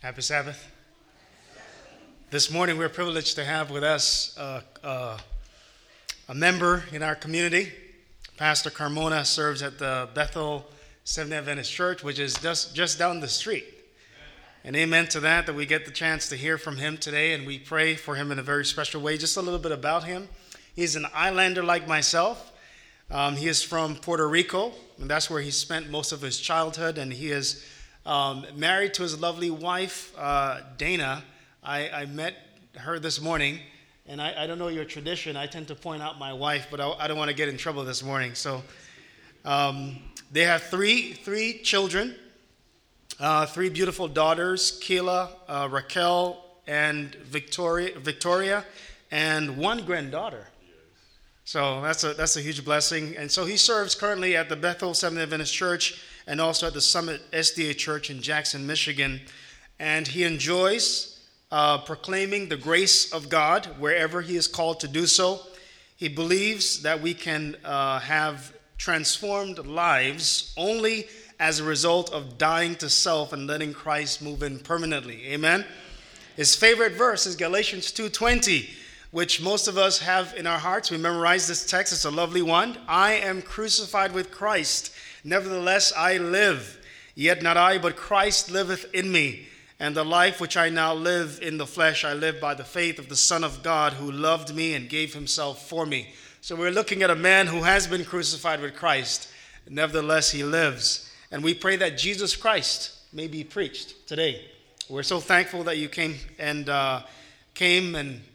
Happy Sabbath. This morning we're privileged to have with us a member in our community. Pastor Carmona serves at the Bethel Seventh-day Adventist Church, which is just down the street. And amen to that we get the chance to hear from him today, and we pray for him in a very special way. Just a little bit about him. He's an islander like myself. He is from Puerto Rico, and that's where he spent most of his childhood, and he is married to his lovely wife, Dana. I met her this morning, and I don't know your tradition. I tend to point out my wife, but I don't want to get in trouble this morning. So they have three children, three beautiful daughters, Keila, Raquel, and Victoria, and one granddaughter. So that's a huge blessing. And so he serves currently at the Bethel Seventh-day Adventist Church and also at the Summit SDA Church in Jackson, Michigan. And he enjoys proclaiming the grace of God wherever he is called to do so. He believes that we can have transformed lives only as a result of dying to self and letting Christ move in permanently. Amen? His favorite verse is Galatians 2:20. Which most of us have in our hearts. We memorize this text. It's a lovely one. I am crucified with Christ. Nevertheless, I live. Yet not I, but Christ liveth in me. And the life which I now live in the flesh, I live by the faith of the Son of God who loved me and gave himself for me. So we're looking at a man who has been crucified with Christ. Nevertheless, he lives. And we pray that Jesus Christ may be preached today. We're so thankful that you came and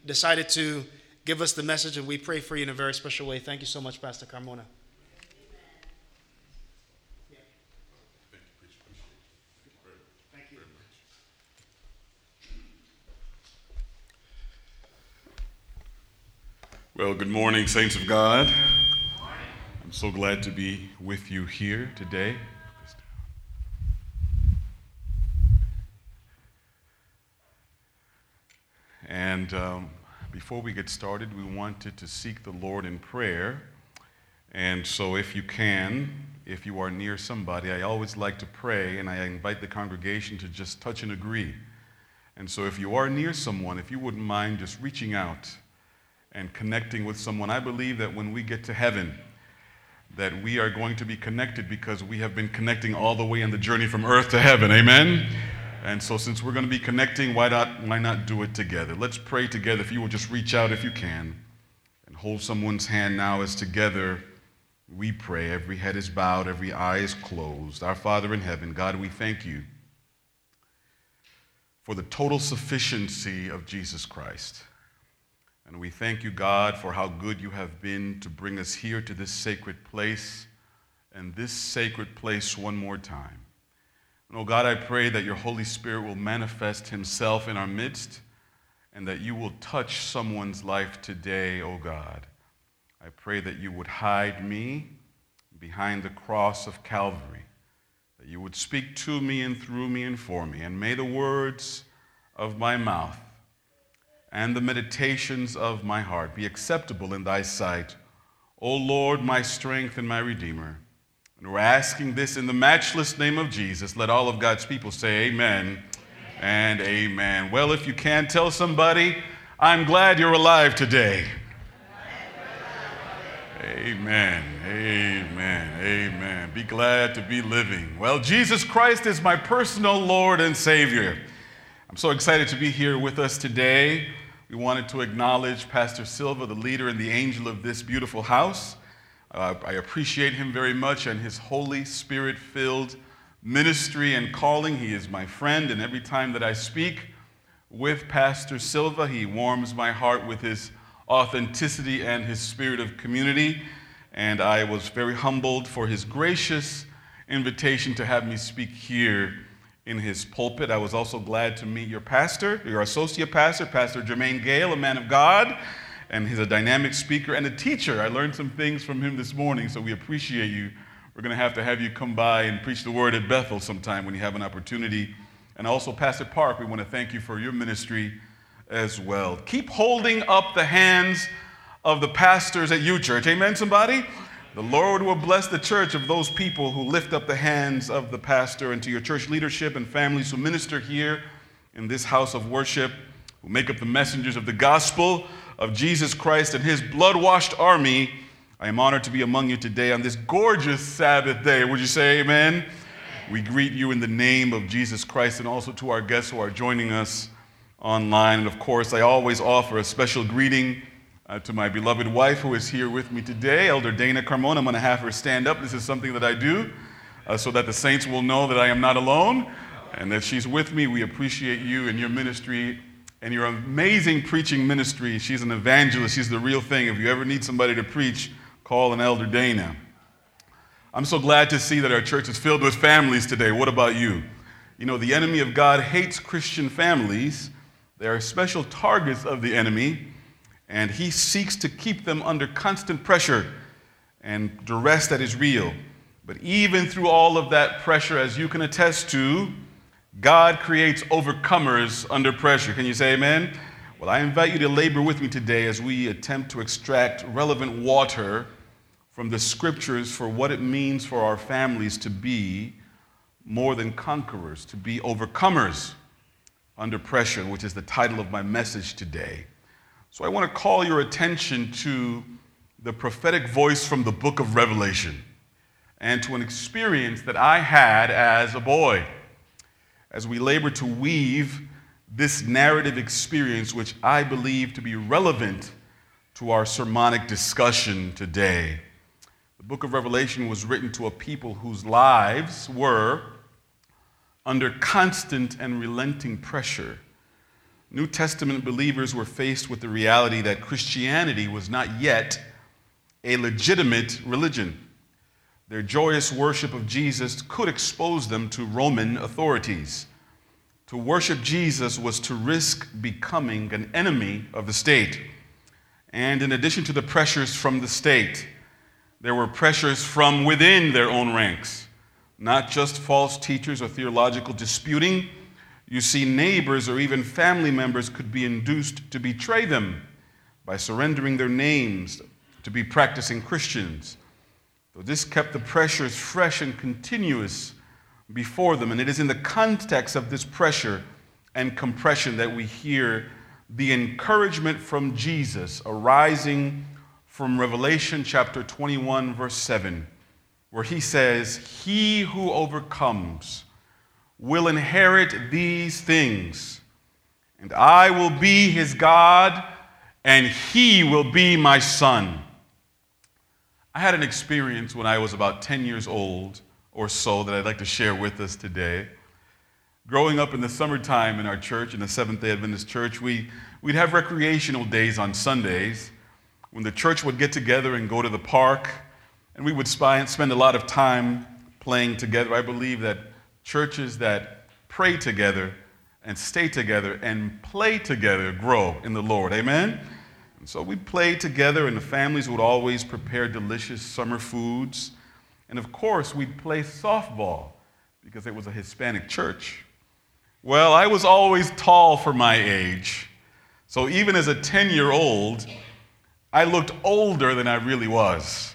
decided to give us the message, and we pray for you in a very special way. Thank you so much, Pastor Carmona. Thank you. Well, good morning, saints of God. Good morning. I'm so glad to be with you here today. And before we get started, we wanted to seek the Lord in prayer. And so if you can, if you are near somebody, I always like to pray, and I invite the congregation to just touch and agree. And so if you are near someone, if you wouldn't mind just reaching out and connecting with someone. I believe that when we get to heaven, that we are going to be connected because we have been connecting all the way on the journey from earth to heaven. Amen? And so since we're going to be connecting, why not do it together? Let's pray together. If you will just reach out if you can and hold someone's hand now as together we pray. Every head is bowed, every eye is closed. Our Father in heaven, God, we thank you for the total sufficiency of Jesus Christ. And we thank you, God, for how good you have been to bring us here to this sacred place and this sacred place one more time. Oh God, I pray that your Holy Spirit will manifest himself in our midst and that you will touch someone's life today, oh God. I pray that you would hide me behind the cross of Calvary, that you would speak to me and through me and for me, and may the words of my mouth and the meditations of my heart be acceptable in thy sight, O Lord, my strength and my Redeemer. And we're asking this in the matchless name of Jesus. Let all of God's people say amen and amen. Well, if you can, tell somebody, I'm glad you're alive today. Amen, amen, amen. Be glad to be living. Well, Jesus Christ is my personal Lord and Savior. I'm so excited to be here with us today. We wanted to acknowledge Pastor Silva, the leader and the angel of this beautiful house. I appreciate him very much and his Holy Spirit-filled ministry and calling. He is my friend, and every time that I speak with Pastor Silva, he warms my heart with his authenticity and his spirit of community. And I was very humbled for his gracious invitation to have me speak here in his pulpit. I was also glad to meet your pastor, your associate pastor, Pastor Jermaine Gale, a man of God. And he's a dynamic speaker and a teacher. I learned some things from him this morning, so we appreciate you. We're going to have you come by and preach the word at Bethel sometime when you have an opportunity. And also, Pastor Park, we want to thank you for your ministry as well. Keep holding up the hands of the pastors at U Church. Amen, somebody? The Lord will bless the church of those people who lift up the hands of the pastor, and to your church leadership and families who minister here in this house of worship, who make up the messengers of the gospel of Jesus Christ and his blood-washed army. I am honored to be among you today on this gorgeous Sabbath day. Would you say amen? Amen. We greet you in the name of Jesus Christ, and also to our guests who are joining us online. And of course, I always offer a special greeting to my beloved wife who is here with me today, Elder Dana Carmona. I'm going to have her stand up. This is something that I do so that the saints will know that I am not alone and that she's with me. We appreciate you and your ministry and your amazing preaching ministry. She's an evangelist. She's the real thing. If you ever need somebody to preach, call an Elder Dana. I'm so glad to see that our church is filled with families today. What about you? You know, the enemy of God hates Christian families. They are special targets of the enemy, and he seeks to keep them under constant pressure and duress that is real. But even through all of that pressure, as you can attest to, God creates overcomers under pressure. Can you say amen? Well, I invite you to labor with me today as we attempt to extract relevant water from the scriptures for what it means for our families to be more than conquerors, to be overcomers under pressure, which is the title of my message today. So I want to call your attention to the prophetic voice from the book of Revelation and to an experience that I had as a boy, as we labor to weave this narrative experience, which I believe to be relevant to our sermonic discussion today. The book of Revelation was written to a people whose lives were under constant and relenting pressure. New Testament believers were faced with the reality that Christianity was not yet a legitimate religion. Their joyous worship of Jesus could expose them to Roman authorities. To worship Jesus was to risk becoming an enemy of the state. And in addition to the pressures from the state, there were pressures from within their own ranks. Not just false teachers or theological disputing. You see, neighbors or even family members could be induced to betray them by surrendering their names to be practicing Christians. So this kept the pressures fresh and continuous before them. And it is in the context of this pressure and compression that we hear the encouragement from Jesus arising from Revelation chapter 21, verse 7. Where he says, "He who overcomes will inherit these things, and I will be his God, and he will be my son." I had an experience when I was about 10 years old or so that I'd like to share with us today. Growing up in the summertime in our church, in the Seventh-day Adventist Church, we'd have recreational days on Sundays when the church would get together and go to the park. And we would spend a lot of time playing together. I believe that churches that pray together and stay together and play together grow in the Lord. Amen? And so we played together, and the families would always prepare delicious summer foods. And of course, we'd play softball because it was a Hispanic church. Well, I was always tall for my age. So even as a 10-year-old, I looked older than I really was.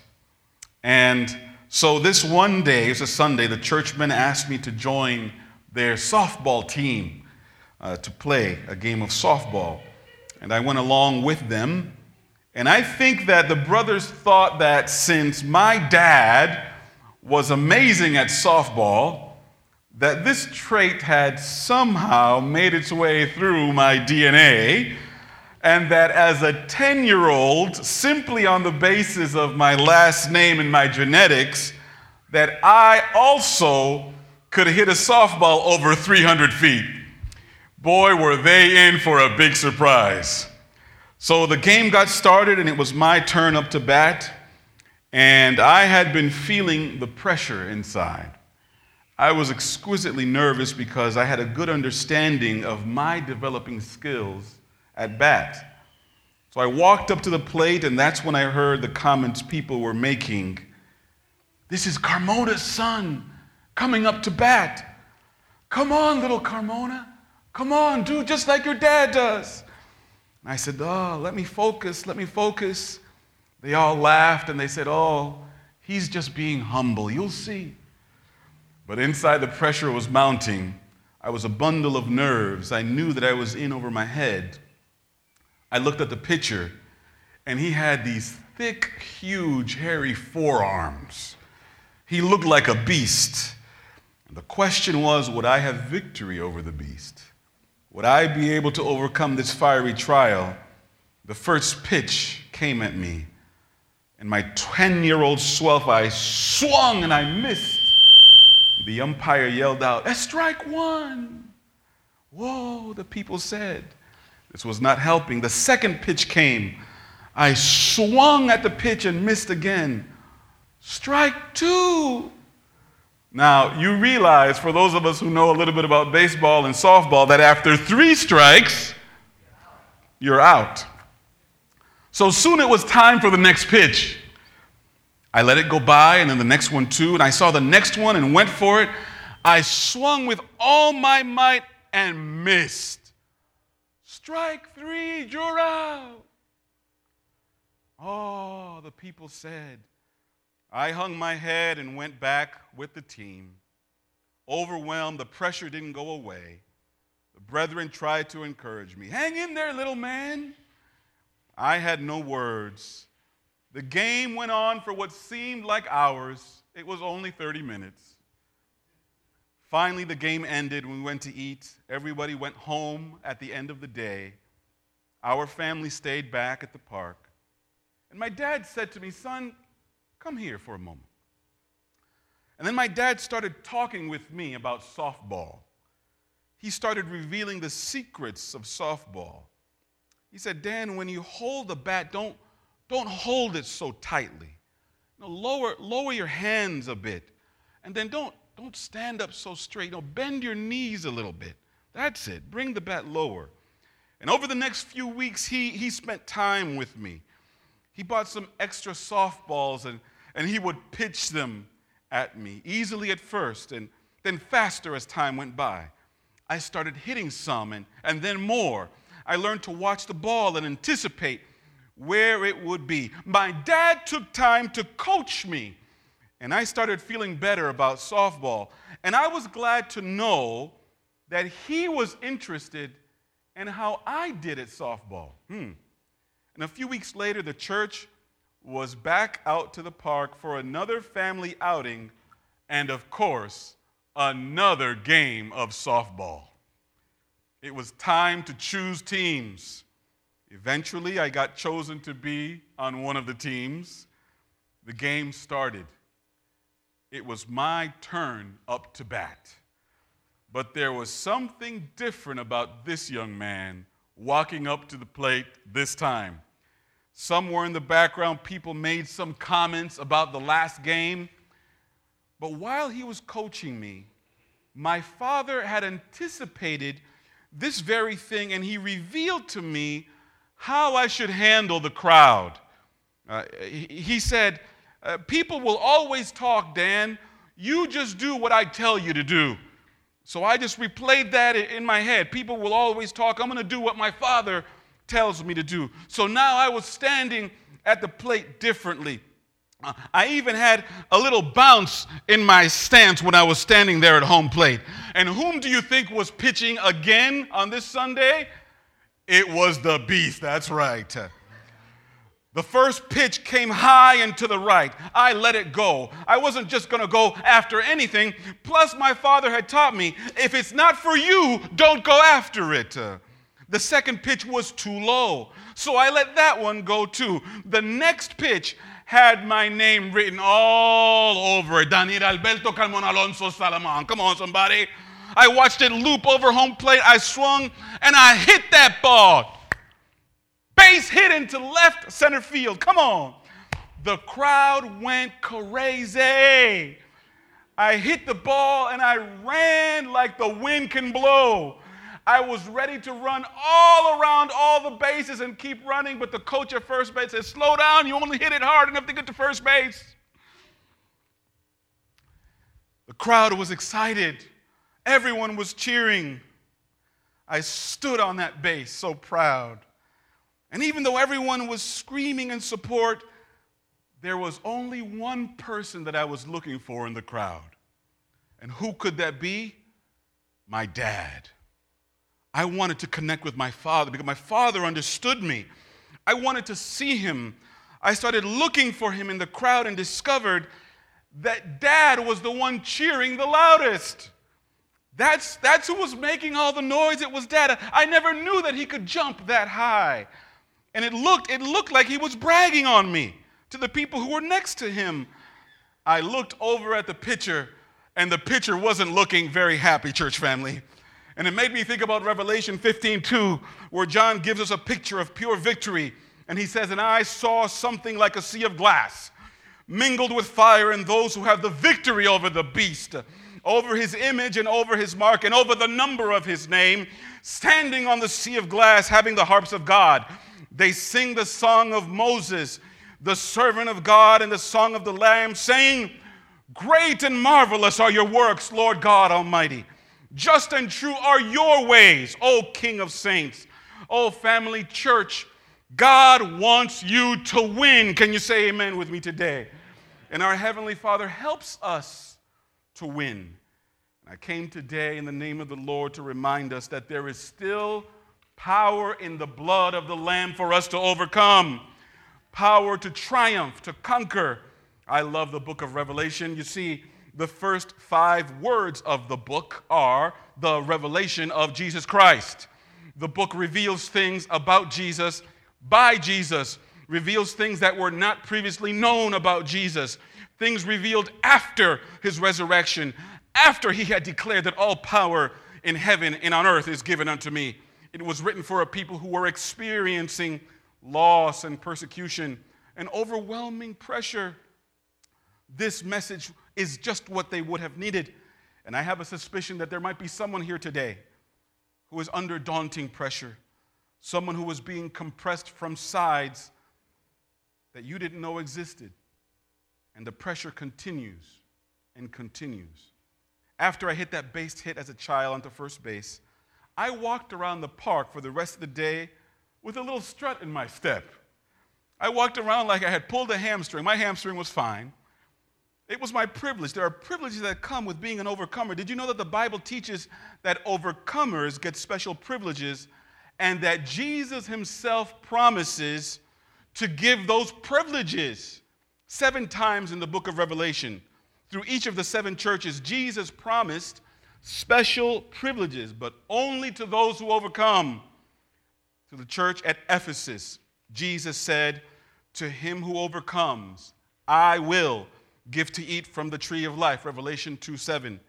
And so this one day, it's a Sunday, the churchmen asked me to join their softball team to play a game of softball. And I went along with them. And I think that the brothers thought that since my dad was amazing at softball, that this trait had somehow made its way through my DNA. And that as a 10-year-old, simply on the basis of my last name and my genetics, that I also could hit a softball over 300 feet. Boy, were they in for a big surprise. So the game got started, and it was my turn up to bat. And I had been feeling the pressure inside. I was exquisitely nervous because I had a good understanding of my developing skills at bat. So I walked up to the plate, and that's when I heard the comments people were making. "This is Carmona's son coming up to bat. Come on, little Carmona. Come on, do just like your dad does." And I said, let me focus. They all laughed, and they said, "He's just being humble. You'll see." But inside, the pressure was mounting. I was a bundle of nerves. I knew that I was in over my head. I looked at the picture, and he had these thick, huge, hairy forearms. He looked like a beast. And the question was, would I have victory over the beast? Would I be able to overcome this fiery trial? The first pitch came at me, and my 10-year-old self, I swung and I missed. The umpire yelled out, "That's strike one." Whoa, the people said. This was not helping. The second pitch came. I swung at the pitch and missed again. Strike two. Now, you realize, for those of us who know a little bit about baseball and softball, that after 3 strikes, you're out. So soon it was time for the next pitch. I let it go by, and then the next one too, and I saw the next one and went for it. I swung with all my might and missed. Strike 3, you're out. Oh, the people said. I hung my head and went back with the team. Overwhelmed, the pressure didn't go away. The brethren tried to encourage me. Hang in there, little man. I had no words. The game went on for what seemed like hours. It was only 30 minutes. Finally, the game ended. We went to eat. Everybody went home at the end of the day. Our family stayed back at the park. And my dad said to me, "Son, come here for a moment." And then my dad started talking with me about softball. He started revealing the secrets of softball. He said, "Dan, when you hold the bat, don't hold it so tightly. You know, lower your hands a bit. And then don't stand up so straight. You know, bend your knees a little bit. That's it. Bring the bat lower." And over the next few weeks, he spent time with me. He bought some extra softballs, and he would pitch them at me, easily at first, and then faster as time went by. I started hitting some, and then more. I learned to watch the ball and anticipate where it would be. My dad took time to coach me, and I started feeling better about softball. And I was glad to know that he was interested in how I did at softball. And a few weeks later, the church was back out to the park for another family outing and, of course, another game of softball. It was time to choose teams. Eventually, I got chosen to be on one of the teams. The game started. It was my turn up to bat. But there was something different about this young man walking up to the plate this time. Somewhere in the background, people made some comments about the last game. But while he was coaching me, my father had anticipated this very thing, and he revealed to me how I should handle the crowd. He said, "People will always talk, Dan. You just do what I tell you to do." So I just replayed that in my head. People will always talk. I'm going to do what my father tells me to do. So now I was standing at the plate differently. I even had a little bounce in my stance when I was standing there at home plate. And whom do you think was pitching again on this Sunday? It was the beast. That's right. The first pitch came high and to the right. I let it go. I wasn't just going to go after anything. Plus, my father had taught me, if it's not for you, don't go after it. The second pitch was too low, so I let that one go too. The next pitch had my name written all over it. Daniel Alberto Calmon Alonso Salamán. Come on, somebody. I watched it loop over home plate. I swung, and I hit that ball. Base hit into left center field. Come on. The crowd went crazy. I hit the ball, and I ran like the wind can blow. I was ready to run all around all the bases and keep running, but the coach at first base said, "Slow down. You only hit it hard enough to get to first base." The crowd was excited. Everyone was cheering. I stood on that base so proud. And even though everyone was screaming in support, there was only one person that I was looking for in the crowd. And who could that be? my dad. I wanted to connect with my father because my father understood me. I wanted to see him. I started looking for him in the crowd and discovered that dad was the one cheering the loudest. That's who was making all the noise. It was dad. I never knew that he could jump that high. And it looked like he was bragging on me to the people who were next to him. I looked over at the pitcher, and the pitcher wasn't looking very happy, church family. And it made me think about Revelation 15:2, where John gives us a picture of pure victory. And he says, "And I saw something like a sea of glass, mingled with fire, and those who have the victory over the beast, over his image and over his mark, and over the number of his name, standing on the sea of glass, having the harps of God. They sing the song of Moses, the servant of God, and the song of the Lamb, saying, 'Great and marvelous are your works, Lord God Almighty. Just and true are your ways, O King of saints.'" O family church, God wants you to win. Can you say amen with me today? And our Heavenly Father helps us to win. And I came today in the name of the Lord to remind us that there is still power in the blood of the Lamb for us to overcome, power to triumph, to conquer. I love the book of Revelation. You see, the first 5 words of the book are the revelation of Jesus Christ. The book reveals things about Jesus by Jesus, reveals things that were not previously known about Jesus, things revealed after his resurrection, after he had declared that all power in heaven and on earth is given unto me. It was written for a people who were experiencing loss and persecution and overwhelming pressure. This message is just what they would have needed. And I have a suspicion that there might be someone here today who is under daunting pressure, someone who was being compressed from sides that you didn't know existed. And the pressure continues and continues. After I hit that base hit as a child onto first base, I walked around the park for the rest of the day with a little strut in my step. I walked around like I had pulled a hamstring. My hamstring was fine. It was my privilege. There are privileges that come with being an overcomer. Did you know that the Bible teaches that overcomers get special privileges and that Jesus himself promises to give those privileges? 7 times in the book of Revelation, through each of the 7 churches, Jesus promised special privileges, but only to those who overcome. To the church at Ephesus, Jesus said, "To him who overcomes, I will give to eat from the tree of life," Revelation 2:7.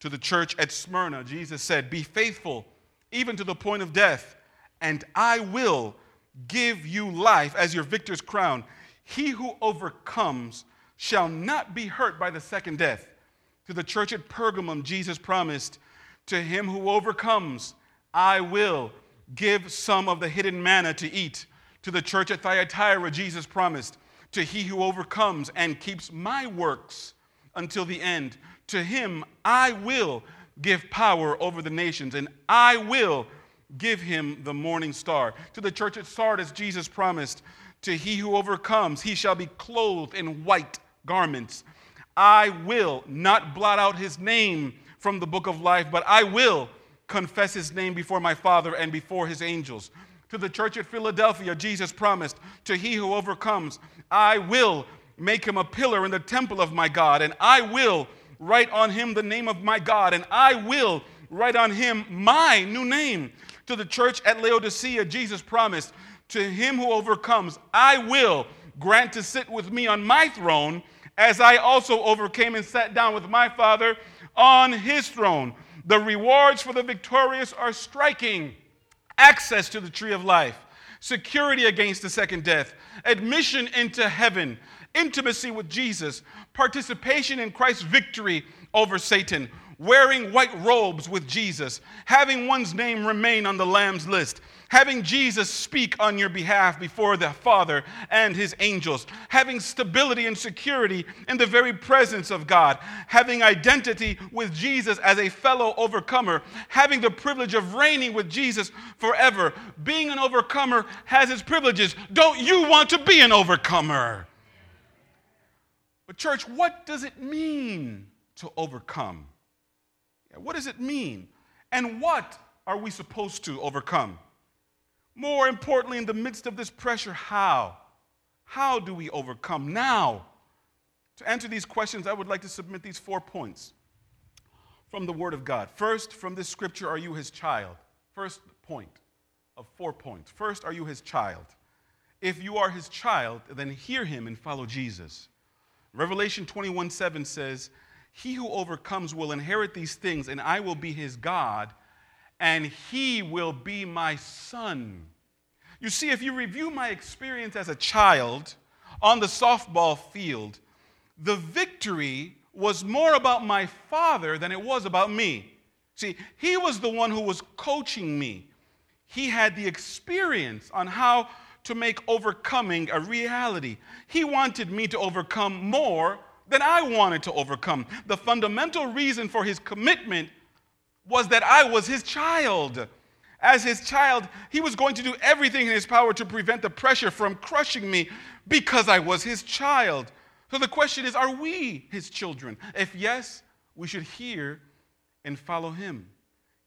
To the church at Smyrna, Jesus said, "Be faithful even to the point of death, and I will give you life as your victor's crown. He who overcomes shall not be hurt by the second death." To the church at Pergamum, Jesus promised, "To him who overcomes, I will give some of the hidden manna to eat." To the church at Thyatira, Jesus promised, "To he who overcomes and keeps my works until the end, to him I will give power over the nations, and I will give him the morning star." To the church at Sardis, Jesus promised, "To he who overcomes, he shall be clothed in white garments. I will not blot out his name from the book of life, but I will confess his name before my Father and before his angels." To the church at Philadelphia, Jesus promised, "To he who overcomes, I will make him a pillar in the temple of my God, and I will write on him the name of my God, and I will write on him my new name." To the church at Laodicea, Jesus promised, "To him who overcomes, I will grant to sit with me on my throne, as I also overcame and sat down with my Father on his throne." The rewards for the victorious are striking: access to the tree of life, security against the second death, admission into heaven, intimacy with Jesus, participation in Christ's victory over Satan, wearing white robes with Jesus, having one's name remain on the Lamb's list, having Jesus speak on your behalf before the Father and his angels, having stability and security in the very presence of God, having identity with Jesus as a fellow overcomer, having the privilege of reigning with Jesus forever. Being an overcomer has its privileges. Don't you want to be an overcomer? But church, what does it mean to overcome? What does it mean? And what are we supposed to overcome? More importantly, in the midst of this pressure, how? How do we overcome now? To answer these questions, I would like to submit these 4 points from the Word of God. First, from this scripture, are you his child? First point of 4 points. First, are you his child? If you are his child, then hear him and follow Jesus. Revelation 21:7 says, "He who overcomes will inherit these things, and I will be his God, and he will be my son." You see, if you review my experience as a child on the softball field, the victory was more about my father than it was about me. See, he was the one who was coaching me. He had the experience on how to make overcoming a reality. He wanted me to overcome more than I wanted to overcome. The fundamental reason for his commitment was that I was his child. As his child, he was going to do everything in his power to prevent the pressure from crushing me because I was his child. So the question is, are we his children? If yes, we should hear and follow him.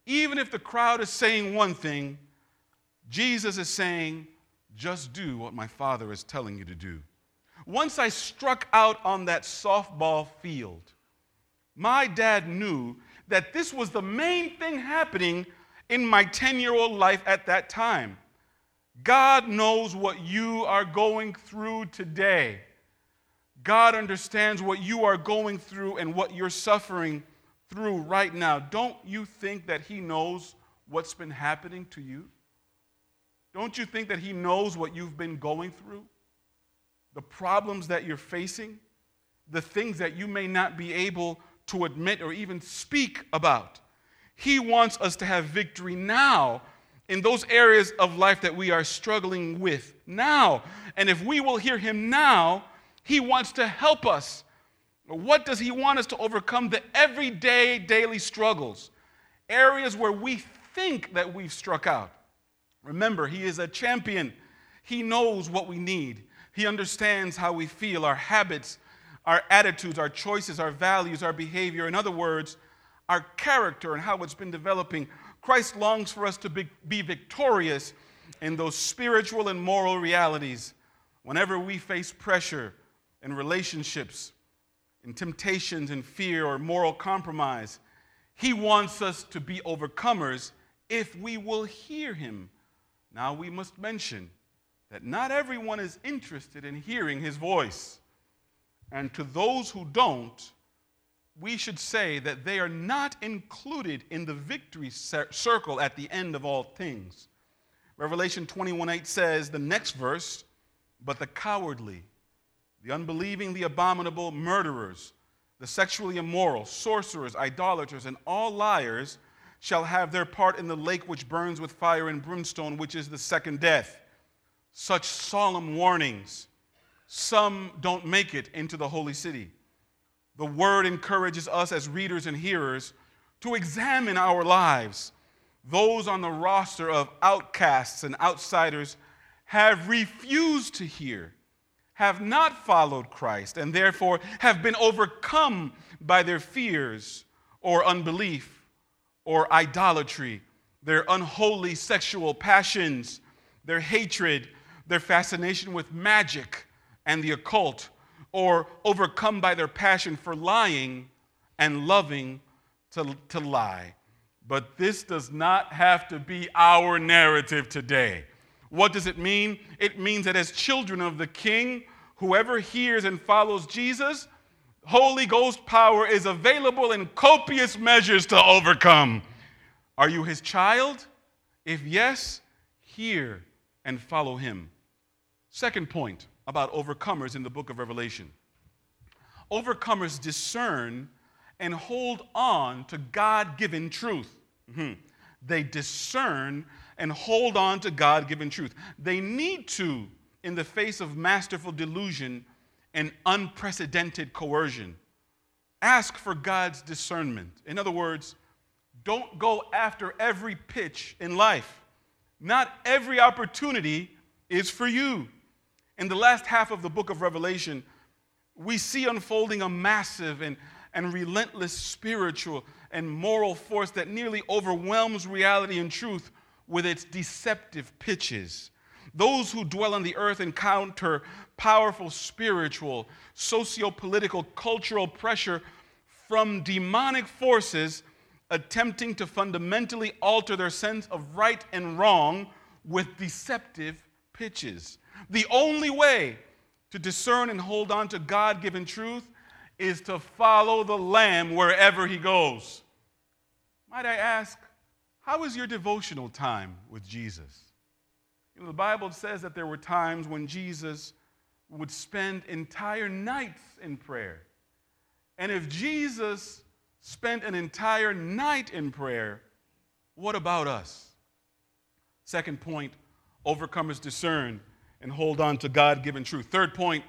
Even if the crowd is saying one thing, Jesus is saying, just do what my Father is telling you to do. Once I struck out on that softball field, my dad knew that this was the main thing happening in my 10-year-old life at that time. God knows what you are going through today. God understands what you are going through and what you're suffering through right now. Don't you think that he knows what's been happening to you? Don't you think that he knows what you've been going through? The problems that you're facing? The things that you may not be able to admit or even speak about? He wants us to have victory now in those areas of life that we are struggling with now. And if we will hear him now, he wants to help us. What does he want us to overcome? The everyday, daily struggles. Areas where we think that we've struck out. Remember, he is a champion. He knows what we need. He understands how we feel, our habits, our attitudes, our choices, our values, our behavior. In other words, our character and how it's been developing. Christ longs for us to be victorious in those spiritual and moral realities. Whenever we face pressure in relationships, in temptations and fear or moral compromise, he wants us to be overcomers if we will hear him. Now we must mention that not everyone is interested in hearing his voice. And to those who don't, we should say that they are not included in the victory circle at the end of all things. Revelation 21:8 says, the next verse, "But the cowardly, the unbelieving, the abominable, murderers, the sexually immoral, sorcerers, idolaters, and all liars shall have their part in the lake which burns with fire and brimstone, which is the second death." Such solemn warnings. Some don't make it into the holy city. The word encourages us as readers and hearers to examine our lives. Those on the roster of outcasts and outsiders have refused to hear, have not followed Christ, and therefore have been overcome by their fears or unbelief or idolatry, their unholy sexual passions, their hatred, their fascination with magic and the occult, or overcome by their passion for lying and loving to lie. But this does not have to be our narrative today. What does it mean? It means that as children of the King, whoever hears and follows Jesus, Holy Ghost power is available in copious measures to overcome. Are you his child? If yes, hear and follow him. Second point about overcomers in the book of Revelation. Overcomers discern and hold on to God-given truth. They discern and hold on to God-given truth. They need to in the face of masterful delusion and unprecedented coercion. Ask for God's discernment. In other words, don't go after every pitch in life. Not every opportunity is for you. In the last half of the book of Revelation, we see unfolding a massive and and relentless spiritual and moral force that nearly overwhelms reality and truth with its deceptive pitches. Those who dwell on the earth encounter powerful spiritual, socio-political, cultural pressure from demonic forces attempting to fundamentally alter their sense of right and wrong with deceptive pitches. The only way to discern and hold on to God-given truth is to follow the Lamb wherever he goes. Might I ask, how is your devotional time with Jesus? You know, the Bible says that there were times when Jesus would spend entire nights in prayer. And if Jesus spent an entire night in prayer, what about us? Second point, overcomers discern and hold on to God-given truth. Third point,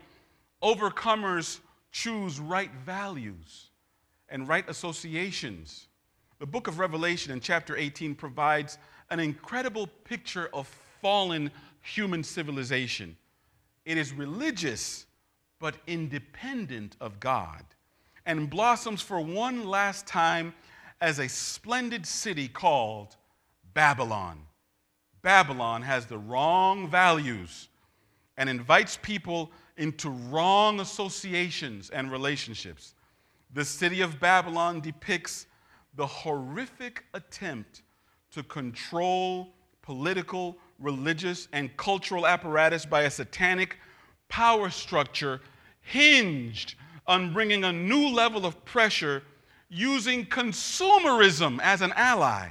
overcomers choose right values and right associations. The book of Revelation in chapter 18 provides an incredible picture of fallen human civilization. It is religious, but independent of God, and blossoms for one last time as a splendid city called Babylon. Babylon has the wrong values and invites people into wrong associations and relationships. The city of Babylon depicts the horrific attempt to control political, religious, and cultural apparatus by a satanic power structure hinged on bringing a new level of pressure using consumerism as an ally.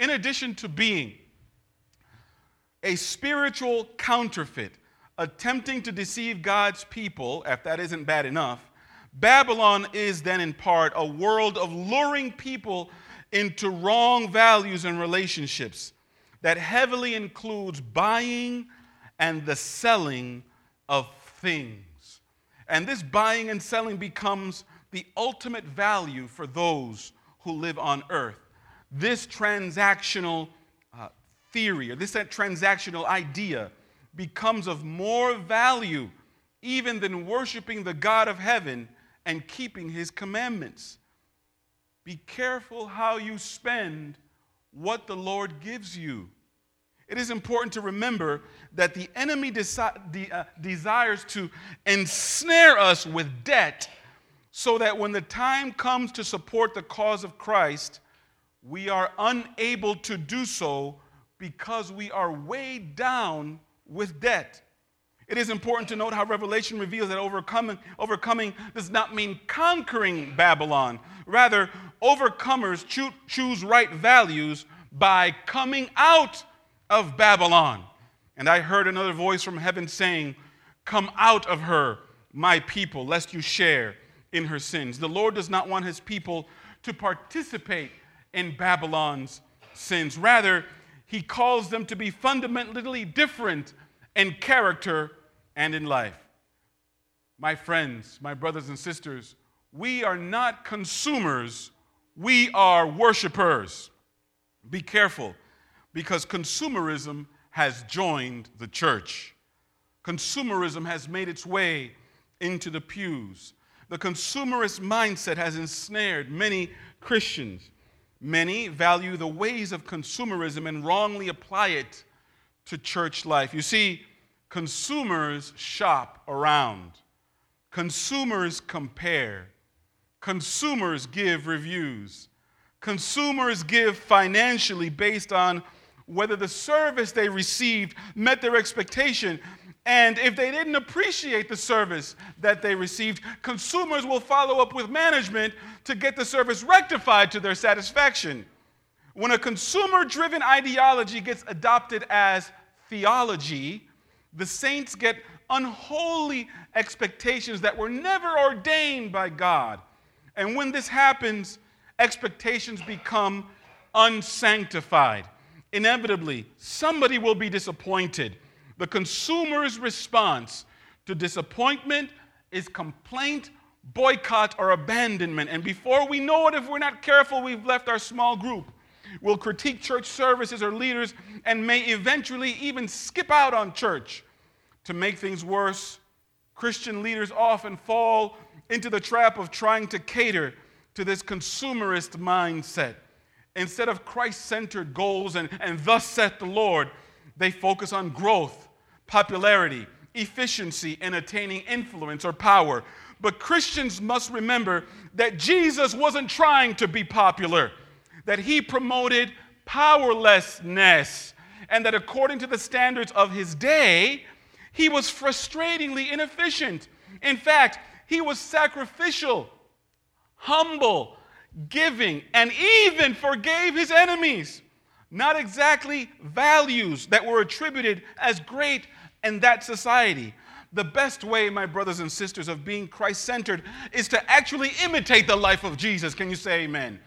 In addition to being a spiritual counterfeit attempting to deceive God's people, if that isn't bad enough, Babylon is then in part a world of luring people into wrong values and relationships that heavily includes buying and the selling of things. And this buying and selling becomes the ultimate value for those who live on earth. This transactional theory, or this transactional idea, becomes of more value even than worshiping the God of heaven and keeping his commandments. Be careful how you spend what the Lord gives you. It is important to remember that the enemy desires to ensnare us with debt so that when the time comes to support the cause of Christ, we are unable to do so because we are weighed down with debt. It is important to note how Revelation reveals that overcoming does not mean conquering Babylon. Rather, overcomers choose right values by coming out of Babylon. And I heard another voice from heaven saying, "Come out of her, my people, lest you share in her sins." The Lord does not want his people to participate in Babylon's sins. Rather, he calls them to be fundamentally different in character and in life. My friends, my brothers and sisters, we are not consumers, we are worshipers. Be careful, because consumerism has joined the church. Consumerism has made its way into the pews. The consumerist mindset has ensnared many Christians. Many value the ways of consumerism and wrongly apply it to church life. You see, consumers shop around. Consumers compare. Consumers give reviews. Consumers give financially based on whether the service they received met their expectation. And if they didn't appreciate the service that they received, consumers will follow up with management to get the service rectified to their satisfaction. When a consumer-driven ideology gets adopted as theology, the saints get unholy expectations that were never ordained by God. And when this happens, expectations become unsanctified. Inevitably, somebody will be disappointed. The consumer's response to disappointment is complaint, boycott, or abandonment. And before we know it, if we're not careful, we've left our small group. We'll critique church services or leaders and may eventually even skip out on church. To make things worse, Christian leaders often fall into the trap of trying to cater to this consumerist mindset. Instead of Christ-centered goals and thus saith the Lord, they focus on growth, popularity, efficiency, and attaining influence or power. But Christians must remember that Jesus wasn't trying to be popular, that he promoted powerlessness, and that according to the standards of his day, he was frustratingly inefficient. In fact, he was sacrificial, humble, giving, and even forgave his enemies. Not exactly values that were attributed as great in that society. The best way, my brothers and sisters, of being Christ-centered is to actually imitate the life of Jesus. Can you say amen?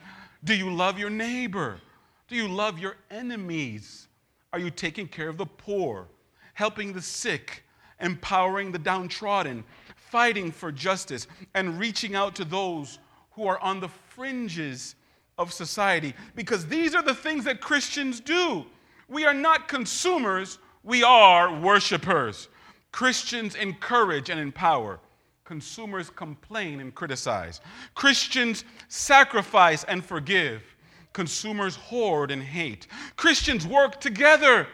Do you love your neighbor? Do you love your enemies? Are you taking care of the poor, helping the sick, empowering the downtrodden, fighting for justice, and reaching out to those who are on the fringes of society? Because these are the things that Christians do. We are not consumers, we are worshipers. Christians encourage and empower. Consumers complain and criticize. Christians sacrifice and forgive. Consumers hoard and hate. Christians work together.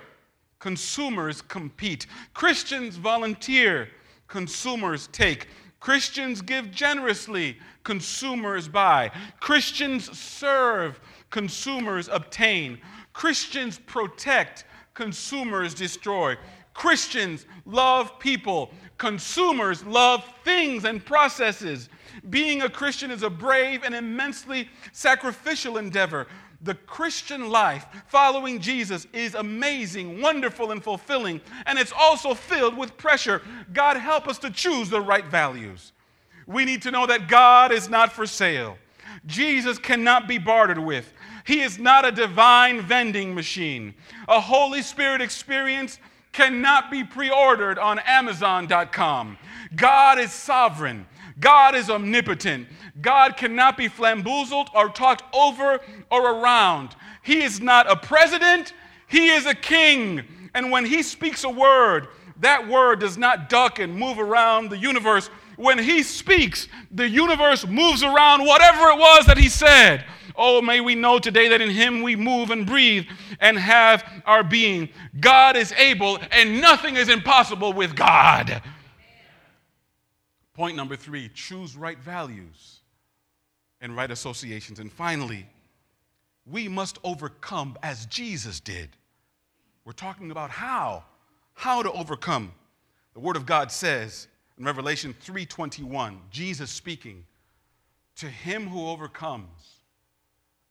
Consumers compete. Christians volunteer. Consumers take. Christians give generously. Consumers buy. Christians serve. Consumers obtain. Christians protect. Consumers destroy. Christians love people. Consumers love things and processes. Being a Christian is a brave and immensely sacrificial endeavor. The Christian life, following Jesus, is amazing, wonderful, and fulfilling, and it's also filled with pressure. God, help us to choose the right values. We need to know that God is not for sale. Jesus cannot be bartered with. He is not a divine vending machine. A Holy Spirit experience cannot be pre-ordered on Amazon.com. God is sovereign. God is omnipotent. God cannot be flamboozled or talked over or around. He is not a president. He is a king. And when he speaks a word, that word does not duck and move around the universe. When he speaks, the universe moves around whatever it was that he said. Oh, may we know today that in him we move and breathe and have our being. God is able, and nothing is impossible with God. Amen. Point number 3, choose right values and right associations. And finally, we must overcome as Jesus did. We're talking about how to overcome. The Word of God says in Revelation 3:21, Jesus speaking, to him who overcomes,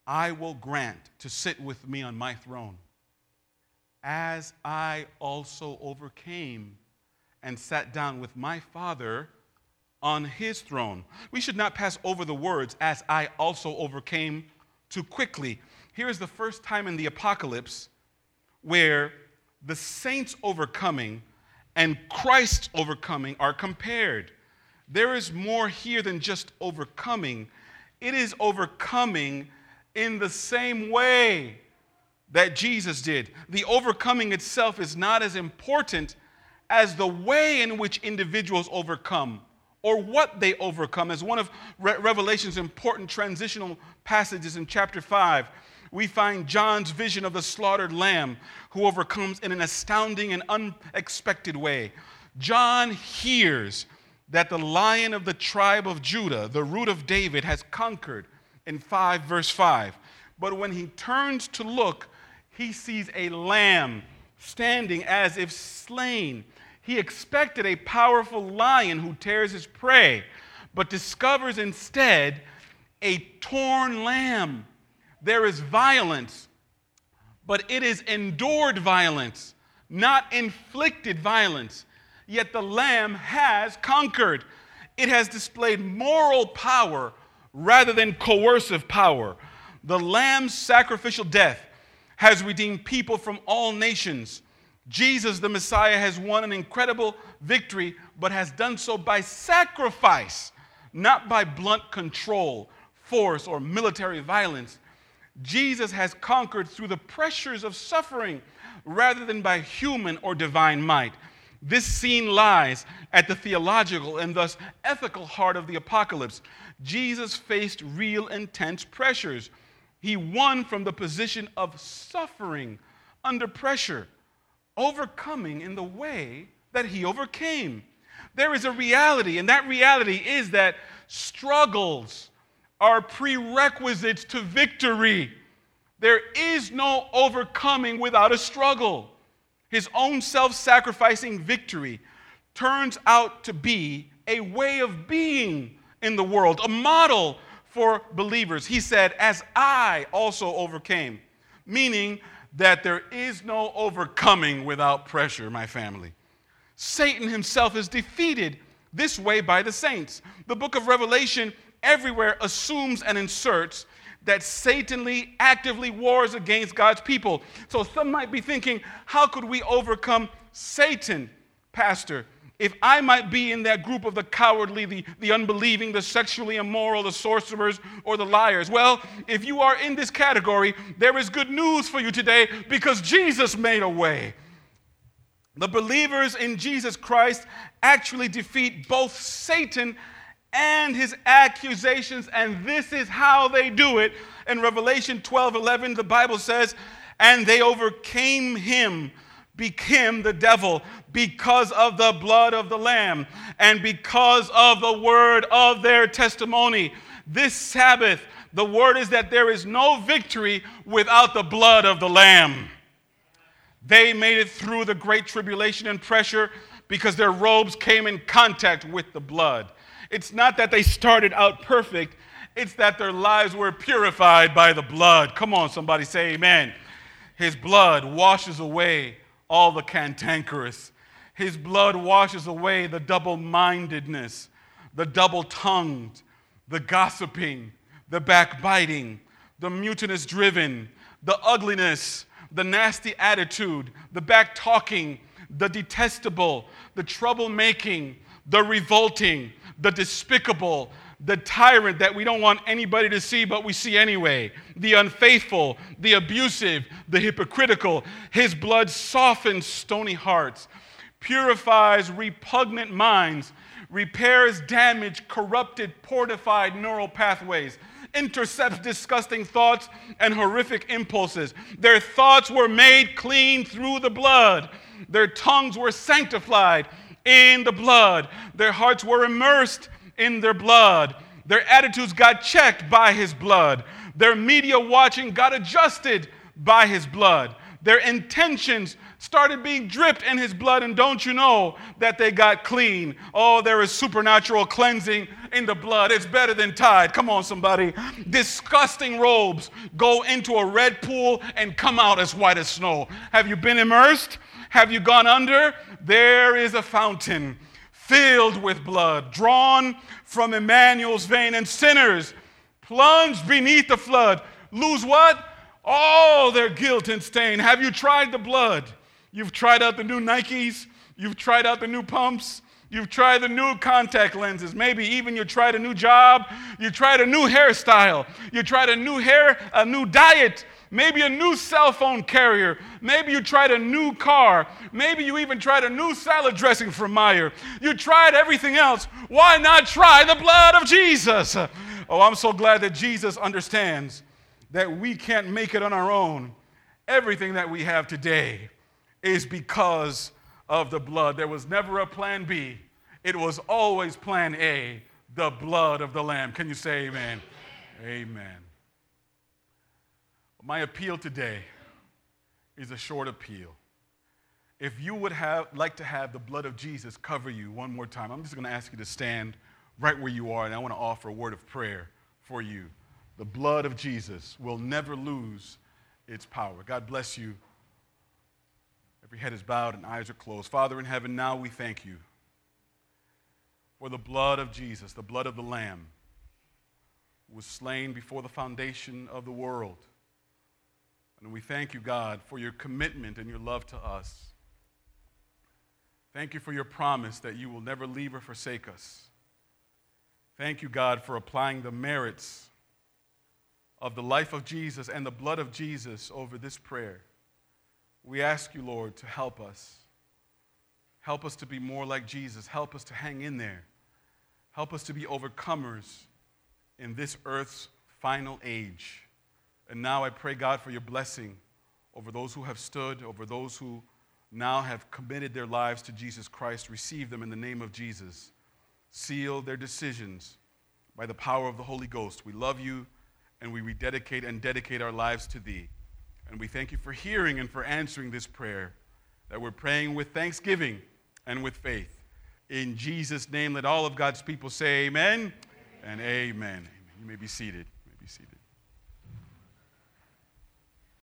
I will grant to sit with me on my throne, as I also overcame and sat down with my Father on his throne. We should not pass over the words, as I also overcame, too quickly. Here is the first time in the apocalypse where the saints overcoming and Christ's overcoming are compared. There is more here than just overcoming. It is overcoming in the same way that Jesus did. The overcoming itself is not as important as the way in which individuals overcome or what they overcome. As one of Revelation's important transitional passages in chapter 5, we find John's vision of the slaughtered lamb who overcomes in an astounding and unexpected way. John hears that the Lion of the tribe of Judah, the Root of David, has conquered in 5, verse 5. But when he turns to look, he sees a lamb standing as if slain. He expected a powerful lion who tears his prey, but discovers instead a torn lamb. There is violence, but it is endured violence, not inflicted violence. Yet the lamb has conquered. It has displayed moral power rather than coercive power. The Lamb's sacrificial death has redeemed people from all nations. Jesus, the Messiah, has won an incredible victory, but has done so by sacrifice, not by blunt control, force, or military violence. Jesus has conquered through the pressures of suffering rather than by human or divine might. This scene lies at the theological and thus ethical heart of the apocalypse. Jesus faced real intense pressures. He won from the position of suffering under pressure, overcoming in the way that he overcame. There is a reality, and that reality is that struggles are prerequisites to victory. There is no overcoming without a struggle. His own self-sacrificing victory turns out to be a way of being in the world, a model for believers. He said, "As I also overcame," meaning that there is no overcoming without pressure, my family. Satan himself is defeated this way by the saints. The book of Revelation everywhere assumes and inserts that Satan actively wars against God's people. So some might be thinking, how could we overcome Satan, Pastor? If I might be in that group of the cowardly, the unbelieving, the sexually immoral, the sorcerers, or the liars. Well, if you are in this category, there is good news for you today because Jesus made a way. The believers in Jesus Christ actually defeat both Satan and his accusations, and this is how they do it. In Revelation 12:11, the Bible says, "And they overcame him, became the devil, because of the blood of the Lamb, and because of the word of their testimony." This Sabbath, the word is that there is no victory without the blood of the Lamb. They made it through the great tribulation and pressure because their robes came in contact with the blood. It's not that they started out perfect, it's that their lives were purified by the blood. Come on, somebody say amen. His blood washes away all the cantankerous. His blood washes away the double-mindedness, the double-tongued, the gossiping, the backbiting, the mutinous-driven, the ugliness, the nasty attitude, the back-talking, the detestable, the trouble-making, the revolting, the despicable, the tyrant that we don't want anybody to see, but we see anyway, the unfaithful, the abusive, the hypocritical. His blood softens stony hearts, purifies repugnant minds, repairs damaged, corrupted, fortified neural pathways, intercepts disgusting thoughts and horrific impulses. Their thoughts were made clean through the blood. Their tongues were sanctified in the blood. Their hearts were immersed in their blood. Their attitudes got checked by his blood. Their media watching got adjusted by his blood. Their intentions started being dripped in his blood, and don't you know that they got clean? Oh, there is supernatural cleansing in the blood. It's better than Tide. Come on, somebody. Disgusting robes go into a red pool and come out as white as snow. Have you been immersed? Have you gone under? There is a fountain filled with blood, drawn from Emmanuel's vein, and sinners plunged beneath the flood lose what? All their guilt and stain. Have you tried the blood? You've tried out the new Nikes. You've tried out the new pumps. You've tried the new contact lenses. Maybe even you tried a new job. You tried a new hairstyle. You tried a new diet. Maybe a new cell phone carrier. Maybe you tried a new car. Maybe you even tried a new salad dressing from Meijer. You tried everything else. Why not try the blood of Jesus? Oh, I'm so glad that Jesus understands that we can't make it on our own. Everything that we have today is because of the blood. There was never a plan B. It was always plan A, the blood of the Lamb. Can you say amen? Amen. My appeal today is a short appeal. If you would like to have the blood of Jesus cover you one more time, I'm just going to ask you to stand right where you are, and I want to offer a word of prayer for you. The blood of Jesus will never lose its power. God bless you. Every head is bowed and eyes are closed. Father in heaven, now we thank you for the blood of Jesus, the blood of the Lamb, who was slain before the foundation of the world. And we thank you, God, for your commitment and your love to us. Thank you for your promise that you will never leave or forsake us. Thank you, God, for applying the merits of the life of Jesus and the blood of Jesus over this prayer. We ask you, Lord, to help us. Help us to be more like Jesus. Help us to hang in there. Help us to be overcomers in this earth's final age. And now I pray, God, for your blessing over those who have stood, over those who now have committed their lives to Jesus Christ. Receive them in the name of Jesus. Seal their decisions by the power of the Holy Ghost. We love you, and we rededicate and dedicate our lives to thee. And we thank you for hearing and for answering this prayer that we're praying with thanksgiving and with faith. In Jesus' name, let all of God's people say amen and amen. You may be seated.